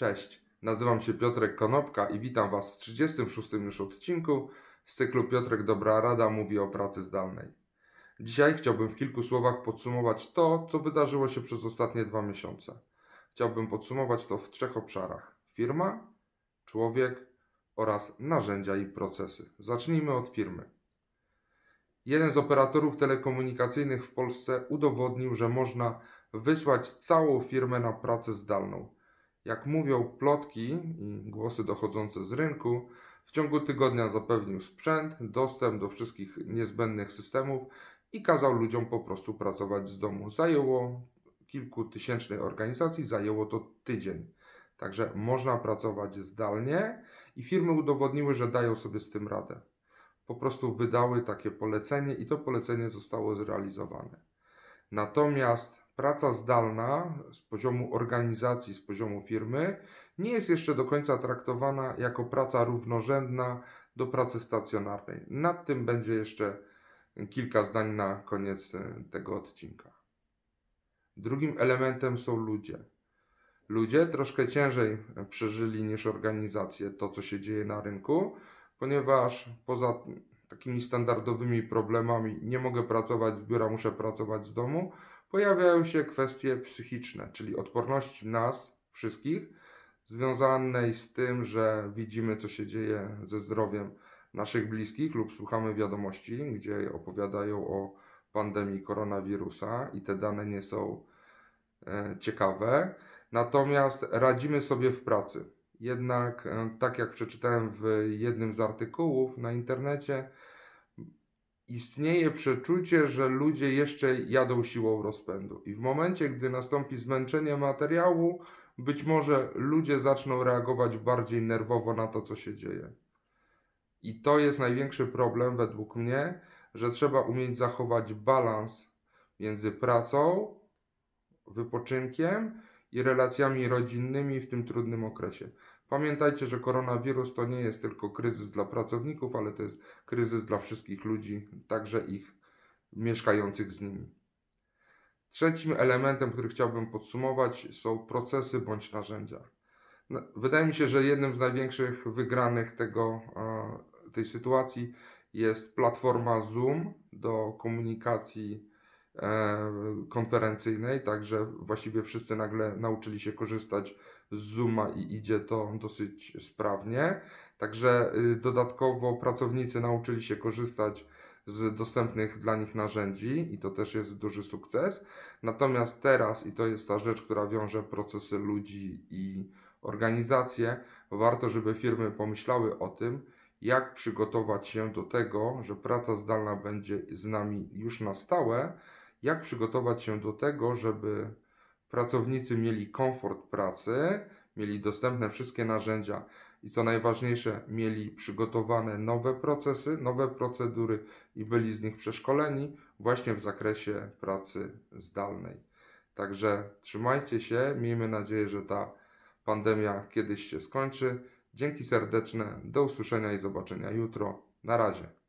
Cześć, nazywam się Piotrek Konopka i witam Was w 36. już odcinku z cyklu Piotrek Dobra Rada mówi o pracy zdalnej. Dzisiaj chciałbym w kilku słowach podsumować to, co wydarzyło się przez ostatnie 2 miesiące. Chciałbym podsumować to w 3 obszarach: firma, człowiek oraz narzędzia i procesy. Zacznijmy od firmy. Jeden z operatorów telekomunikacyjnych w Polsce udowodnił, że można wysłać całą firmę na pracę zdalną. Jak mówią plotki i głosy dochodzące z rynku, w ciągu tygodnia zapewnił sprzęt, dostęp do wszystkich niezbędnych systemów i kazał ludziom po prostu pracować z domu. Zajęło kilkutysięcznej organizacji, zajęło to tydzień. Także można pracować zdalnie i firmy udowodniły, że dają sobie z tym radę. Po prostu wydały takie polecenie i to polecenie zostało zrealizowane. Natomiast praca zdalna z poziomu organizacji, z poziomu firmy nie jest jeszcze do końca traktowana jako praca równorzędna do pracy stacjonarnej. Nad tym będzie jeszcze kilka zdań na koniec tego odcinka. Drugim elementem są ludzie. Ludzie troszkę ciężej przeżyli niż organizacje to, co się dzieje na rynku, ponieważ poza takimi standardowymi problemami nie mogę pracować z biura, muszę pracować z domu, pojawiają się kwestie psychiczne, czyli odporności nas wszystkich związanej z tym, że widzimy, co się dzieje ze zdrowiem naszych bliskich lub słuchamy wiadomości, gdzie opowiadają o pandemii koronawirusa i te dane nie są ciekawe. Natomiast radzimy sobie w pracy. Jednak, tak jak przeczytałem w jednym z artykułów na internecie, istnieje przeczucie, że ludzie jeszcze jadą siłą rozpędu. I w momencie, gdy nastąpi zmęczenie materiału, być może ludzie zaczną reagować bardziej nerwowo na to, co się dzieje. I to jest największy problem według mnie, że trzeba umieć zachować balans między pracą, wypoczynkiem i relacjami rodzinnymi w tym trudnym okresie. Pamiętajcie, że koronawirus to nie jest tylko kryzys dla pracowników, ale to jest kryzys dla wszystkich ludzi, także ich mieszkających z nimi. Trzecim elementem, który chciałbym podsumować, są procesy bądź narzędzia. Wydaje mi się, że jednym z największych wygranych tej sytuacji jest platforma Zoom do komunikacji konferencyjnej, także właściwie wszyscy nagle nauczyli się korzystać z Zooma i idzie to dosyć sprawnie. Także dodatkowo pracownicy nauczyli się korzystać z dostępnych dla nich narzędzi i to też jest duży sukces. Natomiast teraz, i to jest ta rzecz, która wiąże procesy ludzi i organizacje, warto, żeby firmy pomyślały o tym, jak przygotować się do tego, że praca zdalna będzie z nami już na stałe, jak przygotować się do tego, żeby pracownicy mieli komfort pracy, mieli dostępne wszystkie narzędzia i co najważniejsze, mieli przygotowane nowe procesy, nowe procedury i byli z nich przeszkoleni właśnie w zakresie pracy zdalnej. Także trzymajcie się, miejmy nadzieję, że ta pandemia kiedyś się skończy. Dzięki serdeczne, do usłyszenia i zobaczenia jutro. Na razie.